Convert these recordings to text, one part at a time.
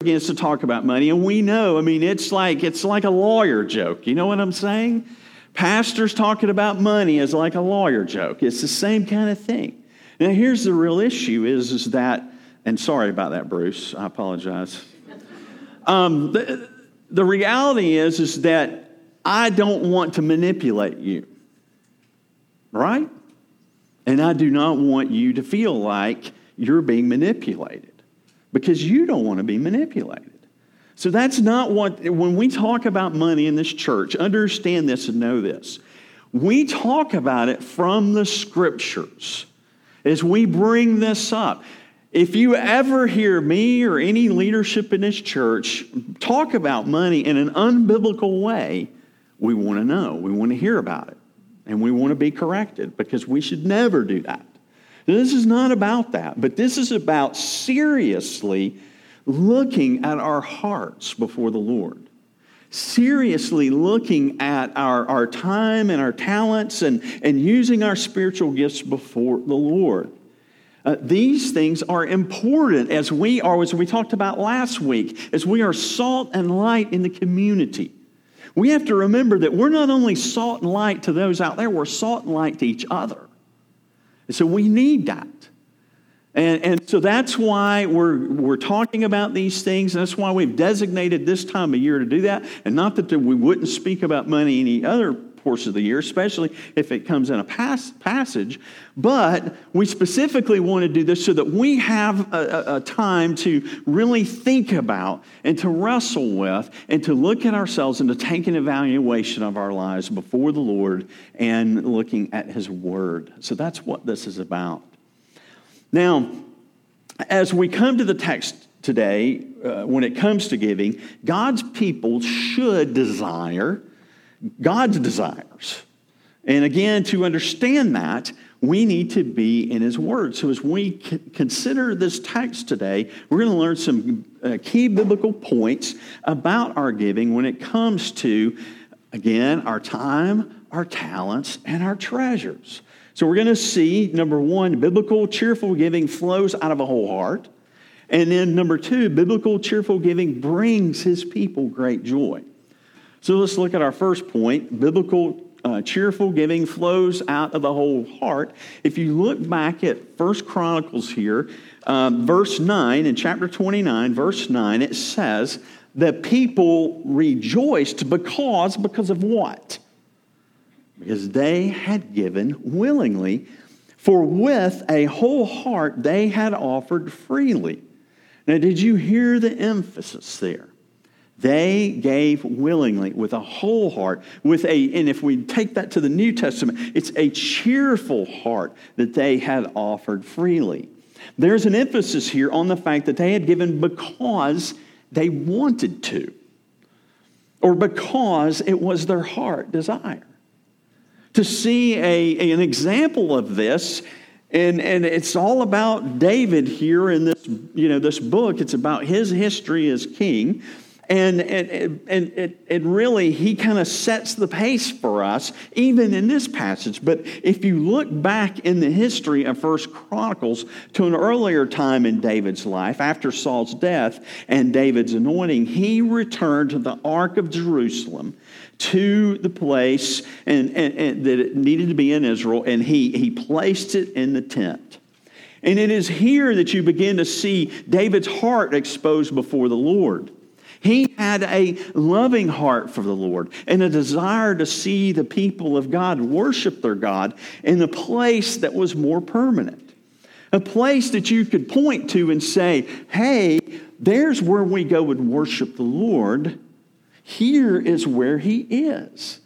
begins to talk about money, and we know, I mean, it's like a lawyer joke. You know what I'm saying? Pastors talking about money is like a lawyer joke. It's the same kind of thing. Now, here's the real issue is that, and sorry about that, Bruce, I apologize. The reality is that I don't want to manipulate you, right? And I do not want you to feel like you're being manipulated because you don't want to be manipulated. So that's not what, when we talk about money in this church, understand this and know this. We talk about it from the Scriptures as we bring this up. If you ever hear me or any leadership in this church talk about money in an unbiblical way, we want to know. We want to hear about it. And we want to be corrected because we should never do that. Now, this is not about that, but this is about seriously looking at our hearts before the Lord. Seriously looking at our time and our talents and using our spiritual gifts before the Lord. These things are important as we are, as we talked about last week, as we are salt and light in the community. We have to remember that we're not only salt and light to those out there, we're salt and light to each other. And so we need that. And so that's why we're talking about these things. And that's why we've designated this time of year to do that. And not that we wouldn't speak about money any other course of the year, especially if it comes in a passage. But we specifically want to do this so that we have a time to really think about and to wrestle with and to look at ourselves and to take an evaluation of our lives before the Lord and looking at His Word. So that's what this is about. Now, as we come to the text today, when it comes to giving, God's people should desire God's desires. And again, to understand that, we need to be in His Word. So as we consider this text today, we're going to learn some key biblical points about our giving when it comes to, again, our time, our talents, and our treasures. So we're going to see, number one, biblical cheerful giving flows out of a whole heart. And then number two, biblical cheerful giving brings His people great joy. So let's look at our first point. Biblical cheerful giving flows out of the whole heart. If you look back at 1 Chronicles here, verse 9, in chapter 29, verse 9, it says, the people rejoiced because of what? Because they had given willingly, for with a whole heart they had offered freely. Now, did you hear the emphasis there? They gave willingly with a whole heart, and if we take that to the New Testament, it's a cheerful heart that they had offered freely. There's an emphasis here on the fact that they had given because they wanted to, or because it was their heart desire. To see an example of this, and it's all about David here in this, this book. It's about his history as king. And really, he kind of sets the pace for us, even in this passage. But if you look back in the history of 1 Chronicles to an earlier time in David's life, after Saul's death and David's anointing, he returned to the Ark of Jerusalem to the place and that it needed to be in Israel, and he placed it in the tent. And it is here that you begin to see David's heart exposed before the Lord. He had a loving heart for the Lord and a desire to see the people of God worship their God in a place that was more permanent, a place that you could point to and say, hey, there's where we go and worship the Lord. Here is where He is.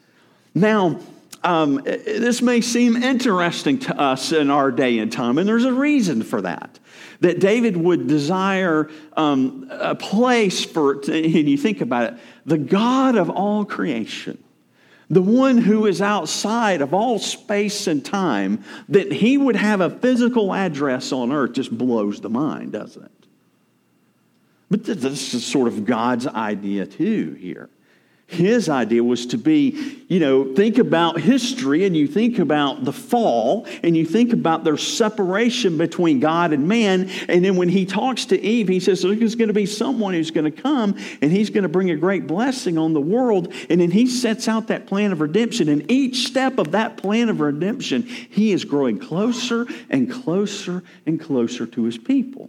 Now, this may seem interesting to us in our day and time, and there's a reason for that. That David would desire a place for, and you think about it, the God of all creation, the one who is outside of all space and time, that He would have a physical address on earth just blows the mind, doesn't it? But this is sort of God's idea too here. His idea was to be, you know, think about history and you think about the fall and you think about their separation between God and man. And then when he talks to Eve, he says, there's going to be someone who's going to come and he's going to bring a great blessing on the world. And then he sets out that plan of redemption. And each step of that plan of redemption, he is growing closer and closer and closer to his people.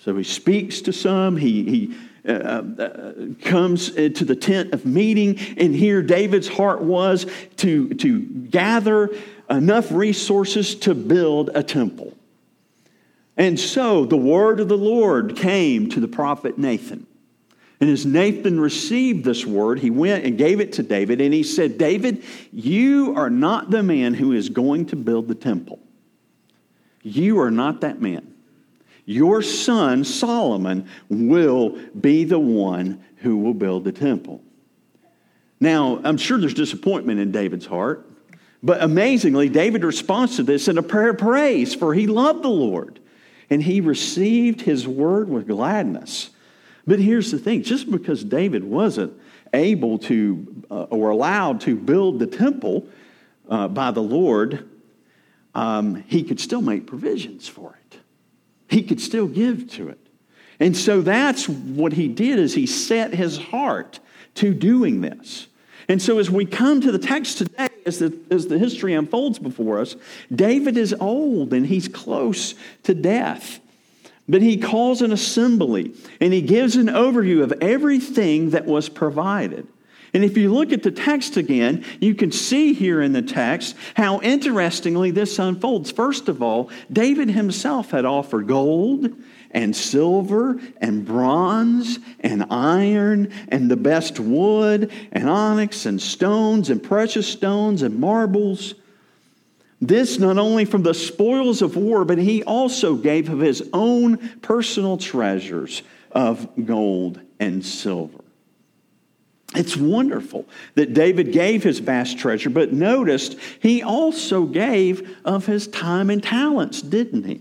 So he speaks to some, comes to the tent of meeting, and here David's heart was to gather enough resources to build a temple. And so the word of the Lord came to the prophet Nathan. And as Nathan received this word, he went and gave it to David, and he said, David, you are not the man who is going to build the temple. You are not that man. Your son, Solomon, will be the one who will build the temple. Now, I'm sure there's disappointment in David's heart, but amazingly, David responds to this in a prayer of praise, for he loved the Lord, and he received his word with gladness. But here's the thing, just because David wasn't able to or allowed to build the temple by the Lord, he could still make provisions for it. He could still give to it. And so that's what he did, is he set his heart to doing this. And so as we come to the text today, as the history unfolds before us, David is old and he's close to death. But he calls an assembly and he gives an overview of everything that was provided. And if you look at the text again, you can see here in the text how interestingly this unfolds. First of all, David himself had offered gold and silver and bronze and iron and the best wood and onyx and stones and precious stones and marbles. This not only from the spoils of war, but he also gave of his own personal treasures of gold and silver. It's wonderful that David gave his vast treasure, but noticed he also gave of his time and talents, didn't he?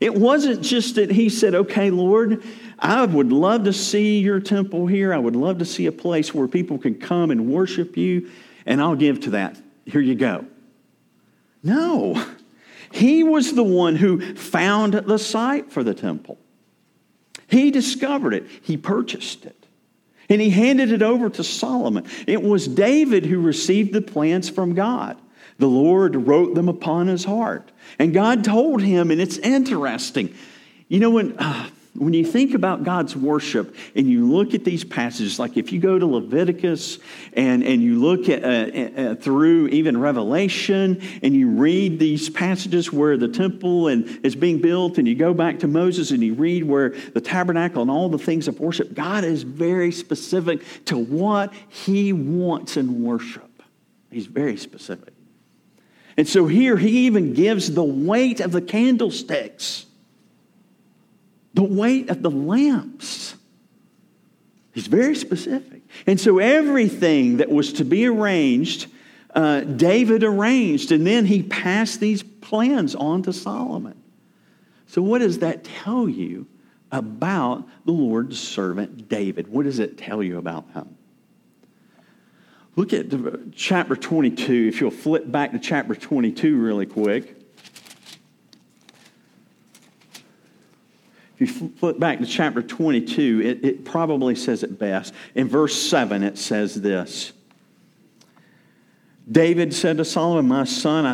It wasn't just that he said, okay, Lord, I would love to see your temple here. I would love to see a place where people can come and worship you, and I'll give to that. Here you go. No, he was the one who found the site for the temple. He discovered it. He purchased it. And he handed it over to Solomon. It was David who received the plans from God. The Lord wrote them upon his heart. And God told him, and it's interesting. You know, when you think about God's worship and you look at these passages, like if you go to Leviticus and you look at through even Revelation and you read these passages where the temple and is being built, and you go back to Moses and you read where the tabernacle and all the things of worship, God is very specific to what he wants in worship. He's very specific. And so here he even gives the weight of the candlesticks, the weight of the lamps. He's very specific. And so everything that was to be arranged, David arranged. And then he passed these plans on to Solomon. So what does that tell you about the Lord's servant David? What does it tell you about him? Look at chapter 22. If you'll flip back to chapter 22 really quick. If you flip back to chapter 22, it probably says it best. In verse 7, it says this. David said to Solomon, my son,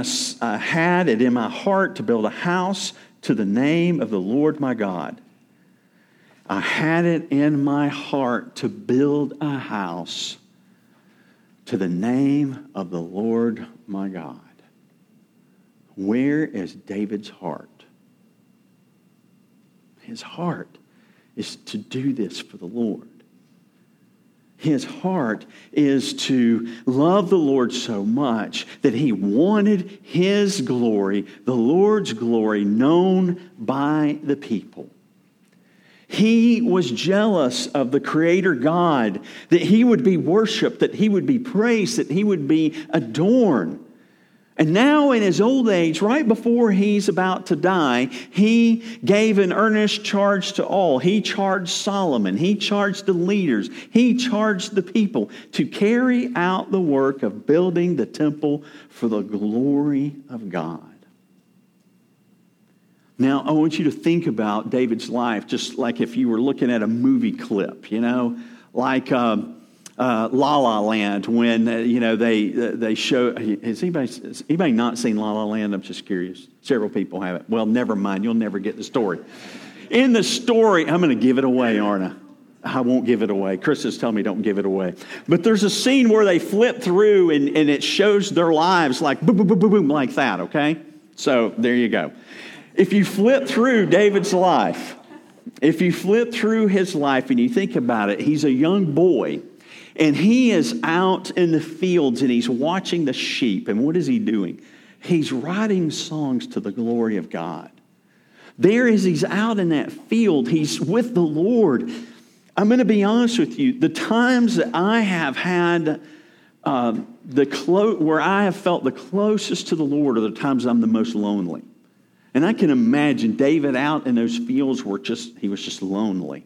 I had it in my heart to build a house to the name of the Lord my God. I had it in my heart to build a house to the name of the Lord my God. Where is David's heart? His heart is to do this for the Lord. His heart is to love the Lord so much that he wanted his glory, the Lord's glory, known by the people. He was jealous of the Creator God, that he would be worshiped, that he would be praised, that he would be adorned. And now in his old age, right before he's about to die, he gave an earnest charge to all. He charged Solomon. He charged the leaders. He charged the people to carry out the work of building the temple for the glory of God. Now, I want you to think about David's life just like if you were looking at a movie clip, you know, like La La Land, when they show. Has anybody not seen La La Land? I'm just curious. Several people haven't. Well, never mind. You'll never get the story. In the story, I'm going to give it away, aren't I? I won't give it away. Chris is telling me don't give it away. But there's a scene where they flip through and it shows their lives like boom, boom, boom, boom, boom, like that. Okay, so there you go. If you flip through David's life, if you flip through his life and you think about it, he's a young boy. And he is out in the fields and he's watching the sheep. And what is he doing? He's writing songs to the glory of God. There is, he's out in that field. He's with the Lord. I'm going to be honest with you. The times that I have had where I have felt the closest to the Lord are the times I'm the most lonely. And I can imagine David out in those fields where he was just lonely.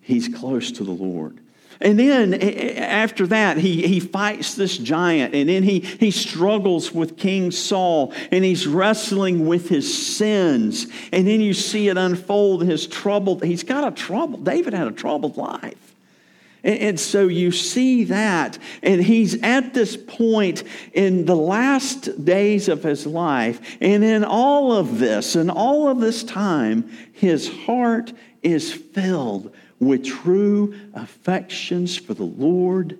He's close to the Lord. And then after that, he fights this giant. And then he struggles with King Saul. And he's wrestling with his sins. And then you see it unfold. David had a troubled life. And so you see that. And he's at this point in the last days of his life. And in all of this time, his heart is filled with true affections for the Lord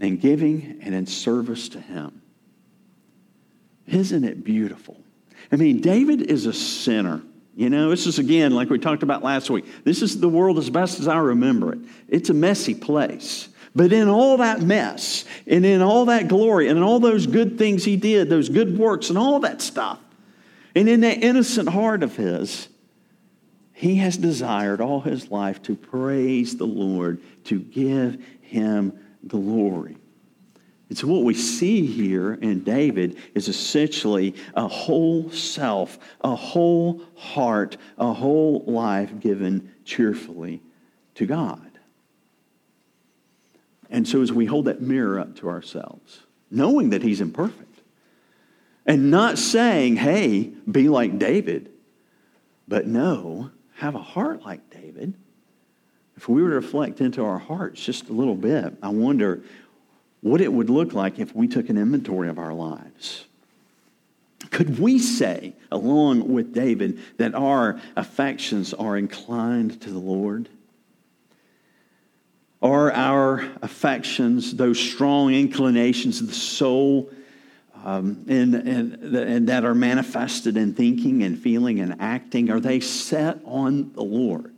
and giving and in service to Him. Isn't it beautiful? I mean, David is a sinner. You know, this is, again, like we talked about last week. This is the world as best as I remember it. It's a messy place. But in all that mess and in all that glory and in all those good things he did, those good works and all that stuff, and in that innocent heart of his, he has desired all his life to praise the Lord, to give Him glory. And so what we see here in David is essentially a whole self, a whole heart, a whole life given cheerfully to God. And so as we hold that mirror up to ourselves, knowing that he's imperfect, and not saying, hey, be like David, but no, have a heart like David. If we were to reflect into our hearts just a little bit, I wonder what it would look like if we took an inventory of our lives. Could we say, along with David, that our affections are inclined to the Lord? Are our affections, those strong inclinations of the soul, and that are manifested in thinking and feeling and acting, are they set on the Lord?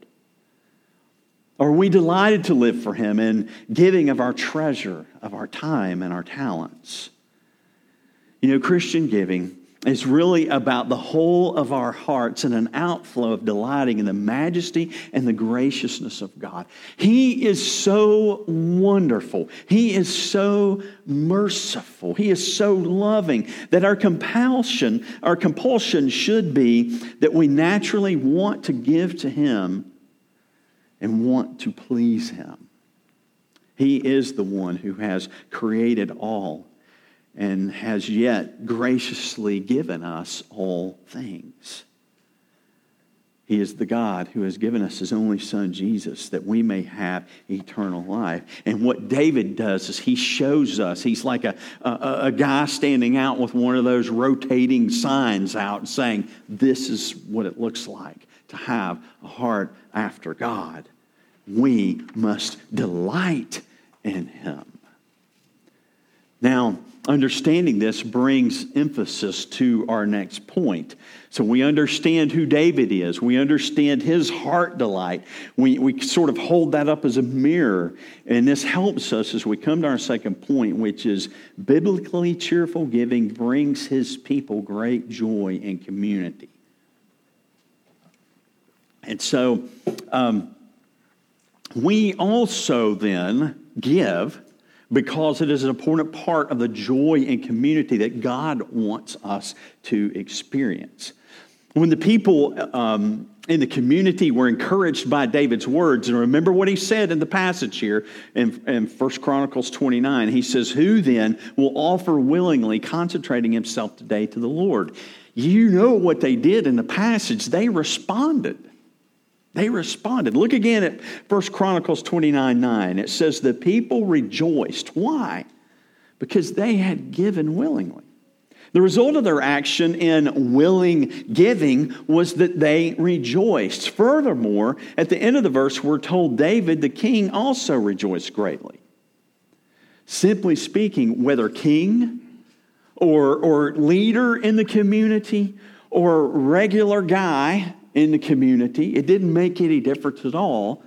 Are we delighted to live for Him in giving of our treasure, of our time and our talents? You know, Christian giving is really about the whole of our hearts and an outflow of delighting in the majesty and the graciousness of God. He is so wonderful. He is so merciful. He is so loving that our compulsion should be that we naturally want to give to Him and want to please Him. He is the one who has created all and has yet graciously given us all things. He is the God who has given us His only Son, Jesus, that we may have eternal life. And what David does is he shows us. He's like a guy standing out with one of those rotating signs out saying, this is what it looks like to have a heart after God. We must delight in Him. Now, understanding this brings emphasis to our next point. So we understand who David is. We understand his heart delight. We sort of hold that up as a mirror. And this helps us as we come to our second point, which is biblically cheerful giving brings His people great joy and community. And so we also then give because it is an important part of the joy and community that God wants us to experience. When the people in the community were encouraged by David's words, and remember what he said in the passage here in 1 Chronicles 29, he says, "Who then will offer willingly, consecrating himself today to the Lord?" You know what they did in the passage. They responded. They responded. Look again at 1 Chronicles 29:9. It says, "The people rejoiced." Why? Because they had given willingly. The result of their action in willing giving was that they rejoiced. Furthermore, at the end of the verse, we're told David, the king, also rejoiced greatly. Simply speaking, whether king or leader in the community or regular guy in the community, it didn't make any difference at all.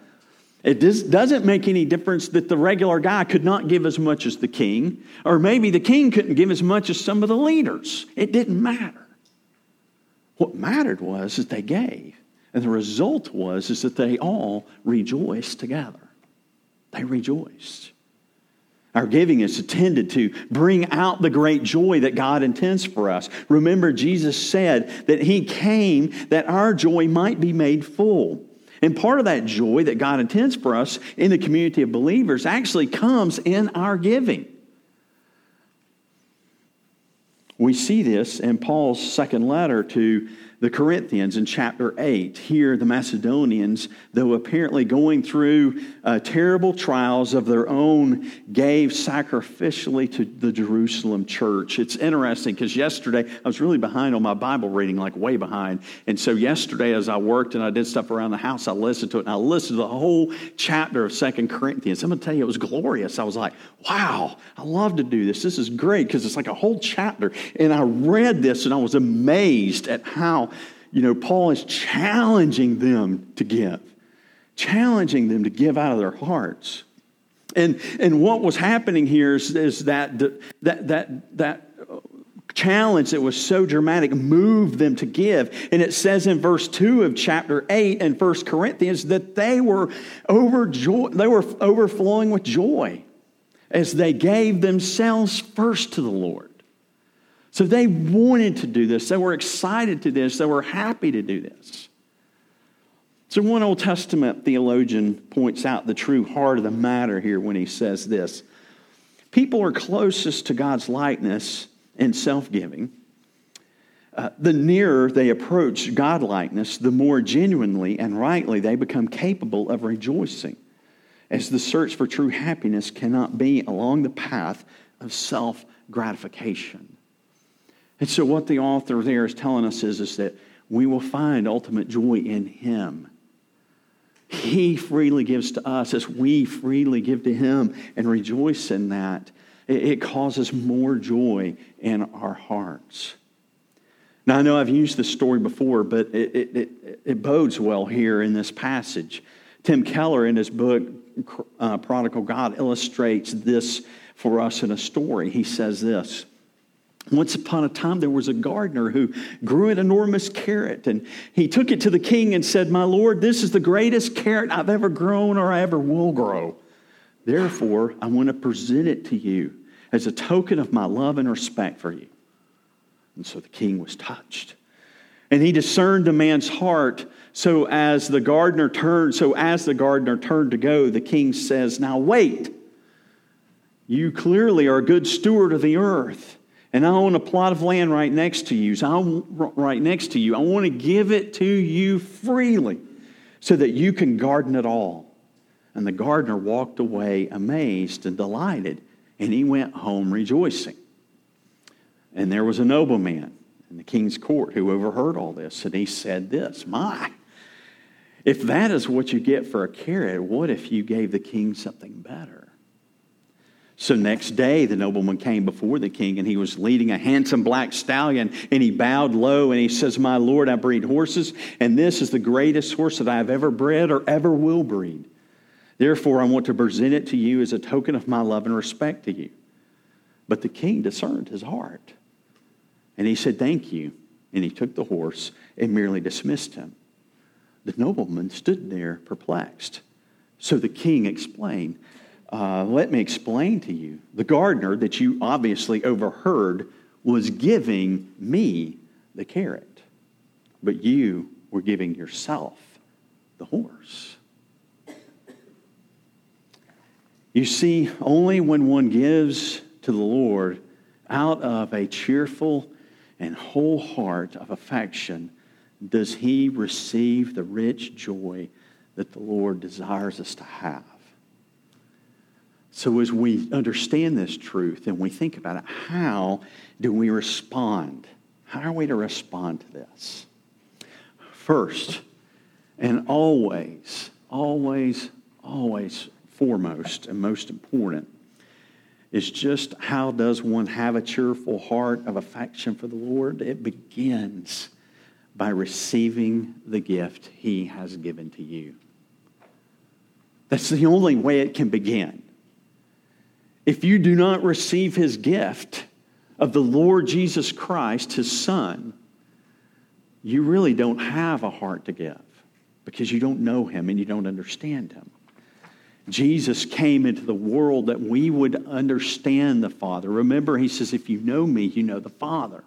It doesn't make any difference that the regular guy could not give as much as the king, or maybe the king couldn't give as much as some of the leaders. It didn't matter. What mattered was that they gave, and the result was is that they all rejoiced together. They rejoiced. Our giving is intended to bring out the great joy that God intends for us. Remember, Jesus said that He came that our joy might be made full. And part of that joy that God intends for us in the community of believers actually comes in our giving. We see this in Paul's second letter to the Corinthians in chapter 8. Here, the Macedonians, though apparently going through terrible trials of their own, gave sacrificially to the Jerusalem church. It's interesting because yesterday, I was really behind on my Bible reading, like way behind. And so yesterday as I worked and I did stuff around the house, I listened to it. And I listened to the whole chapter of 2 Corinthians. I'm going to tell you, it was glorious. I was like, wow, I love to do this. This is great because it's like a whole chapter. And I read this and I was amazed at how, you know, Paul is challenging them to give out of their hearts. And what was happening here is that challenge that was so dramatic moved them to give. And it says in verse 2 of chapter 8 in 1 Corinthians that they were overflowing with joy as they gave themselves first to the Lord. So they wanted to do this. They were excited to do this. They were happy to do this. So one Old Testament theologian points out the true heart of the matter here when he says this. People are closest to God's likeness in self-giving. The nearer they approach God-likeness, the more genuinely and rightly they become capable of rejoicing, as the search for true happiness cannot be along the path of self-gratification. And so what the author there is telling us is that we will find ultimate joy in Him. He freely gives to us as we freely give to Him and rejoice in that. It causes more joy in our hearts. Now, I know I've used this story before, but it bodes well here in this passage. Tim Keller, in his book, Prodigal God, illustrates this for us in a story. He says this. Once upon a time, there was a gardener who grew an enormous carrot, and he took it to the king and said, "My lord, this is the greatest carrot I've ever grown or I ever will grow. Therefore, I want to present it to you as a token of my love and respect for you." And so the king was touched. And he discerned a man's heart. So as the gardener turned to go, the king says, "Now wait, you clearly are a good steward of the earth. And I own a plot of land right next to you. I want to give it to you freely so that you can garden it all." And the gardener walked away amazed and delighted, and he went home rejoicing. And there was a nobleman in the king's court who overheard all this, and he said this, "My, if that is what you get for a carrot, what if you gave the king something better?" So next day, the nobleman came before the king, and he was leading a handsome black stallion, and he bowed low, and he says, "My lord, I breed horses, and this is the greatest horse that I have ever bred or ever will breed. Therefore, I want to present it to you as a token of my love and respect to you." But the king discerned his heart, and he said, "Thank you." And he took the horse and merely dismissed him. The nobleman stood there perplexed. So the king explained, Let me explain to you. The gardener that you obviously overheard was giving me the carrot, but you were giving yourself the horse. You see, only when one gives to the Lord out of a cheerful and whole heart of affection does he receive the rich joy that the Lord desires us to have. So as we understand this truth and we think about it, how do we respond? How are we to respond to this? First, and always, always, always foremost and most important, is just how does one have a cheerful heart of affection for the Lord? It begins by receiving the gift he has given to you. That's the only way it can begin. If you do not receive his gift of the Lord Jesus Christ, his Son, you really don't have a heart to give because you don't know him and you don't understand him. Jesus came into the world that we would understand the Father. Remember, he says, if you know me, you know the Father.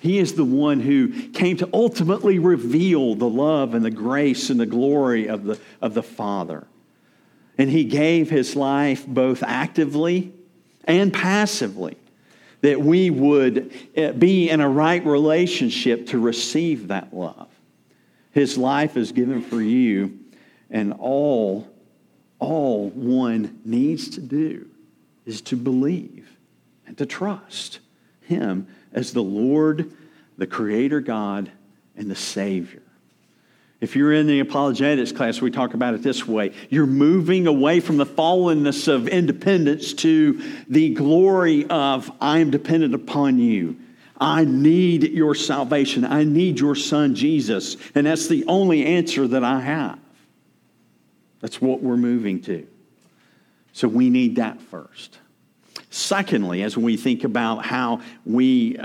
He is the one who came to ultimately reveal the love and the grace and the glory of the Father. And he gave his life both actively and passively that we would be in a right relationship to receive that love. His life is given for you, and all one needs to do is to believe and to trust him as the Lord, the Creator God, and the Savior. If you're in the apologetics class, we talk about it this way. You're moving away from the fallenness of independence to the glory of I am dependent upon you. I need your salvation. I need your Son, Jesus. And that's the only answer that I have. That's what we're moving to. So we need that first. Secondly, as we think about how we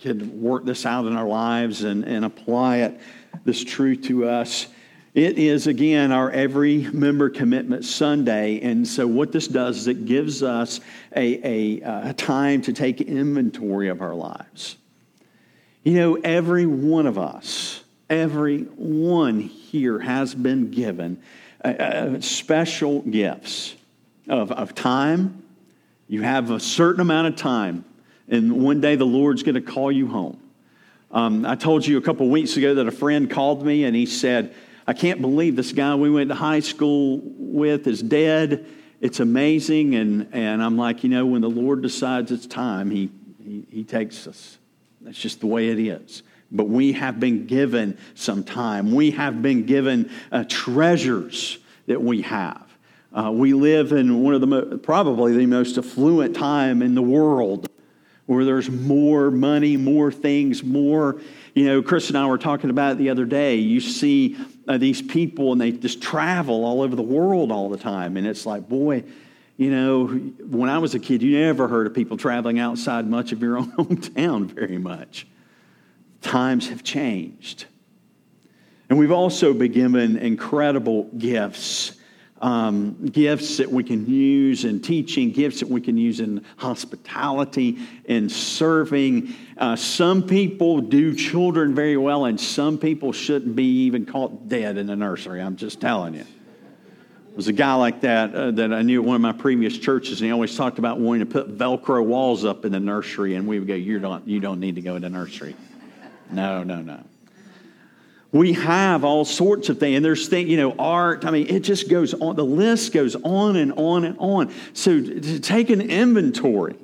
can work this out in our lives and apply it, this truth to us, it is, again, our Every Member Commitment Sunday. And so what this does is it gives us a time to take inventory of our lives. You know, every one of us, every one here has been given special gifts of time. You have a certain amount of time, and one day the Lord's going to call you home. I told you a couple weeks ago that a friend called me, and he said, I can't believe this guy we went to high school with is dead. It's amazing. And I'm like, you know, when the Lord decides it's time, he takes us. That's just the way it is. But we have been given some time. We have been given treasures that we have. We live in one of the probably the most affluent time in the world, where there's more money, more things, more. You know, Chris and I were talking about it the other day. You see these people, and they just travel all over the world all the time, and it's like, boy, you know, when I was a kid, you never heard of people traveling outside much of your own hometown very much. Times have changed, and we've also been given incredible gifts. Gifts that we can use in teaching, gifts that we can use in hospitality, in serving. Some people do children very well, and some people shouldn't be even caught dead in the nursery. I'm just telling you. There was a guy like that that I knew at one of my previous churches, and he always talked about wanting to put Velcro walls up in the nursery, and we would go, you don't need to go in the nursery. No. We have all sorts of things. And there's things, you know, art. I mean, it just goes on. The list goes on and on and on. So to take an inventory.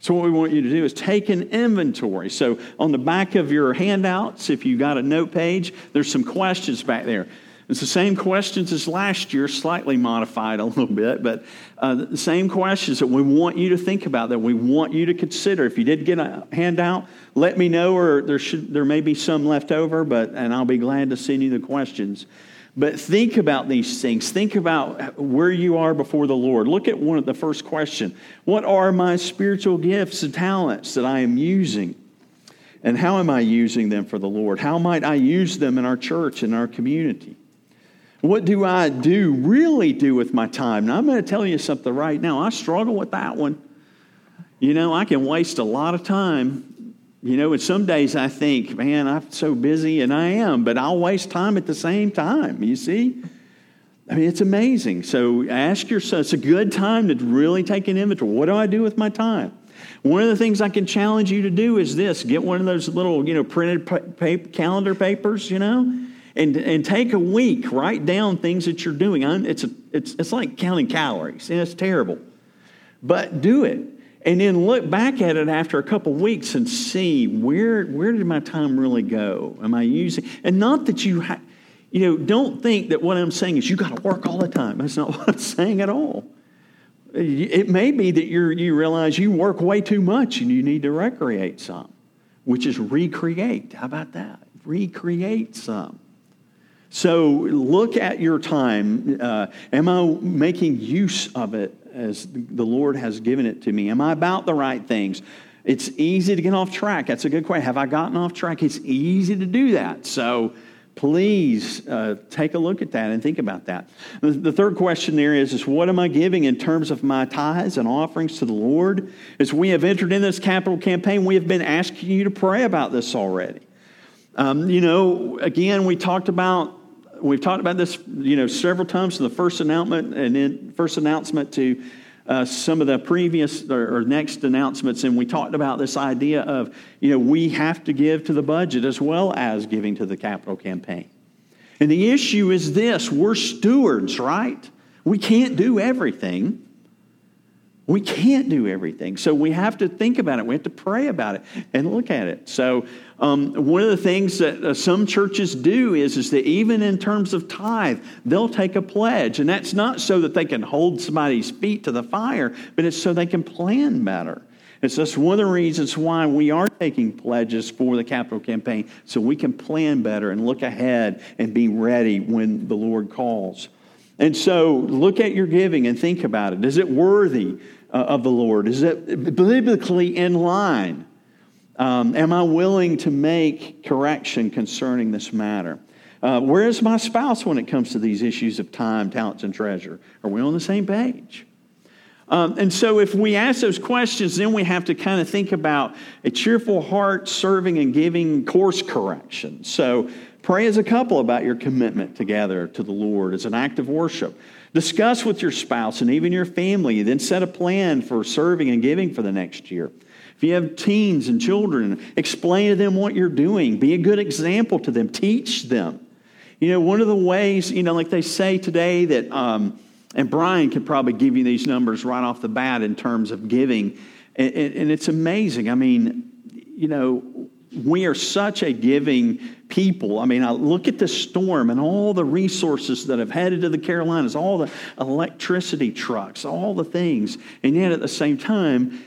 So what we want you to do is take an inventory. So on the back of your handouts, if you got a note page, there's some questions back there. It's the same questions as last year, slightly modified a little bit, but the same questions that we want you to think about, that we want you to consider. If you did get a handout, let me know, or there may be some left over, and I'll be glad to send you the questions. But think about these things. Think about where you are before the Lord. Look at the first question. What are my spiritual gifts and talents that I am using? And how am I using them for the Lord? How might I use them in our church, in our community? What do I do, really do with my time? Now, I'm going to tell you something right now. I struggle with that one. You know, I can waste a lot of time. You know, and some days I think, man, I'm so busy, and I am, but I'll waste time at the same time, you see? I mean, it's amazing. So ask yourself, it's a good time to really take an inventory. What do I do with my time? One of the things I can challenge you to do is this. Get one of those little, you know, printed calendar papers, you know, and take a week. Write down things that you're doing. It's like counting calories, and it's terrible. But do it. And then look back at it after a couple weeks and see, where did my time really go? Am I using? And not that you... You know, don't think that what I'm saying is you got to work all the time. That's not what I'm saying at all. It may be that you realize you work way too much and you need to recreate some, which is recreate. How about that? Recreate some. So look at your time. Am I making use of it as the Lord has given it to me? Am I about the right things? It's easy to get off track. That's a good question. Have I gotten off track? It's easy to do that. So please take a look at that and think about that. The third question there is what am I giving in terms of my tithes and offerings to the Lord? As we have entered in this capital campaign, we have been asking you to pray about this already. You know, again, we've talked about this, you know, several times in the first announcement and then first announcement to some of the previous or next announcements, and we talked about this idea of, you know, we have to give to the budget as well as giving to the capital campaign. And the issue is this, we're stewards, right? We can't do everything. We can't do everything. So we have to think about it. We have to pray about it and look at it. So one of the things that some churches do is that even in terms of tithe, they'll take a pledge. And that's not so that they can hold somebody's feet to the fire, but it's so they can plan better. And so that's one of the reasons why we are taking pledges for the capital campaign, so we can plan better and look ahead and be ready when the Lord calls. And so look at your giving and think about it. Is it worthy of the Lord? Is it biblically in line? Am I willing to make correction concerning this matter? Where is my spouse when it comes to these issues of time, talents, and treasure? Are we on the same page? And so if we ask those questions, then we have to kind of think about a cheerful heart, serving and giving, course correction. So pray as a couple about your commitment together to the Lord as an act of worship. Discuss with your spouse and even your family. Then set a plan for serving and giving for the next year. If you have teens and children, explain to them what you're doing. Be a good example to them. Teach them. You know, one of the ways, you know, like they say today that, and Brian could probably give you these numbers right off the bat in terms of giving. And it's amazing. I mean, you know, we are such a giving people. I mean, I look at the storm and all the resources that have headed to the Carolinas, all the electricity trucks, all the things. And yet at the same time,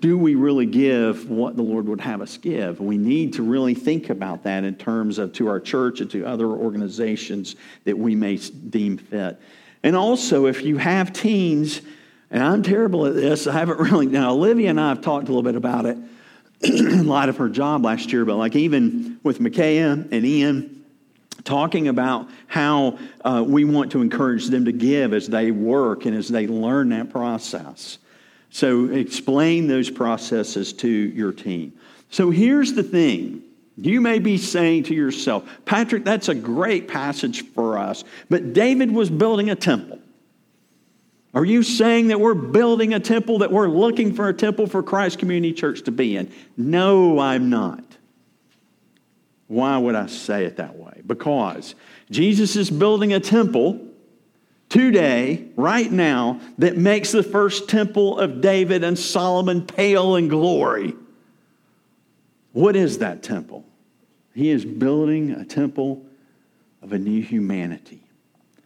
do we really give what the Lord would have us give? We need to really think about that in terms of to our church and to other organizations that we may deem fit. And also, if you have teens, and I'm terrible at this, I haven't really, now Olivia and I have talked a little bit about it, in light of her job last year, but like even with Micaiah and Ian, talking about how we want to encourage them to give as they work and as they learn that process. So explain those processes to your team. So here's the thing. You may be saying to yourself, Patrick, that's a great passage for us, but David was building a temple. Are you saying that we're building a temple, that we're looking for a temple for Christ Community Church to be in? No, I'm not. Why would I say it that way? Because Jesus is building a temple today, right now, that makes the first temple of David and Solomon pale in glory. What is that temple? He is building a temple of a new humanity.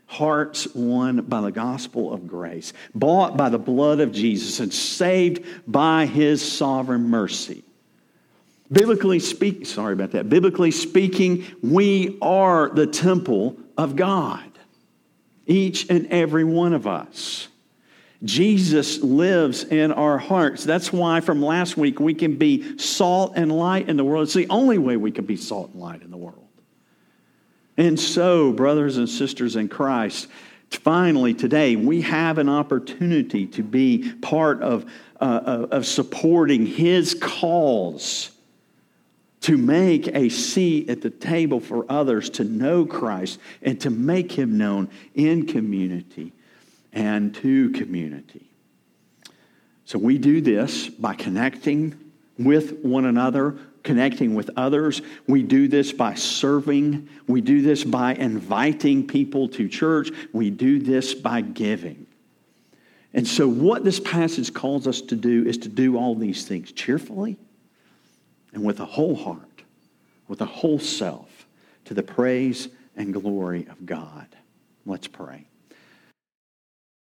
Hearts won by the gospel of grace, bought by the blood of Jesus, and saved by his sovereign mercy. Biblically speaking, we are the temple of God, each and every one of us. Jesus lives in our hearts. That's why from last week we can be salt and light in the world. It's the only way we can be salt and light in the world. And so, brothers and sisters in Christ, finally today we have an opportunity to be part of supporting His cause to make a seat at the table for others to know Christ and to make Him known in community and to community. So we do this by connecting with one another, connecting with others. We do this by serving. We do this by inviting people to church. We do this by giving. And so what this passage calls us to do is to do all these things cheerfully and with a whole heart, with a whole self, to the praise and glory of God. Let's pray.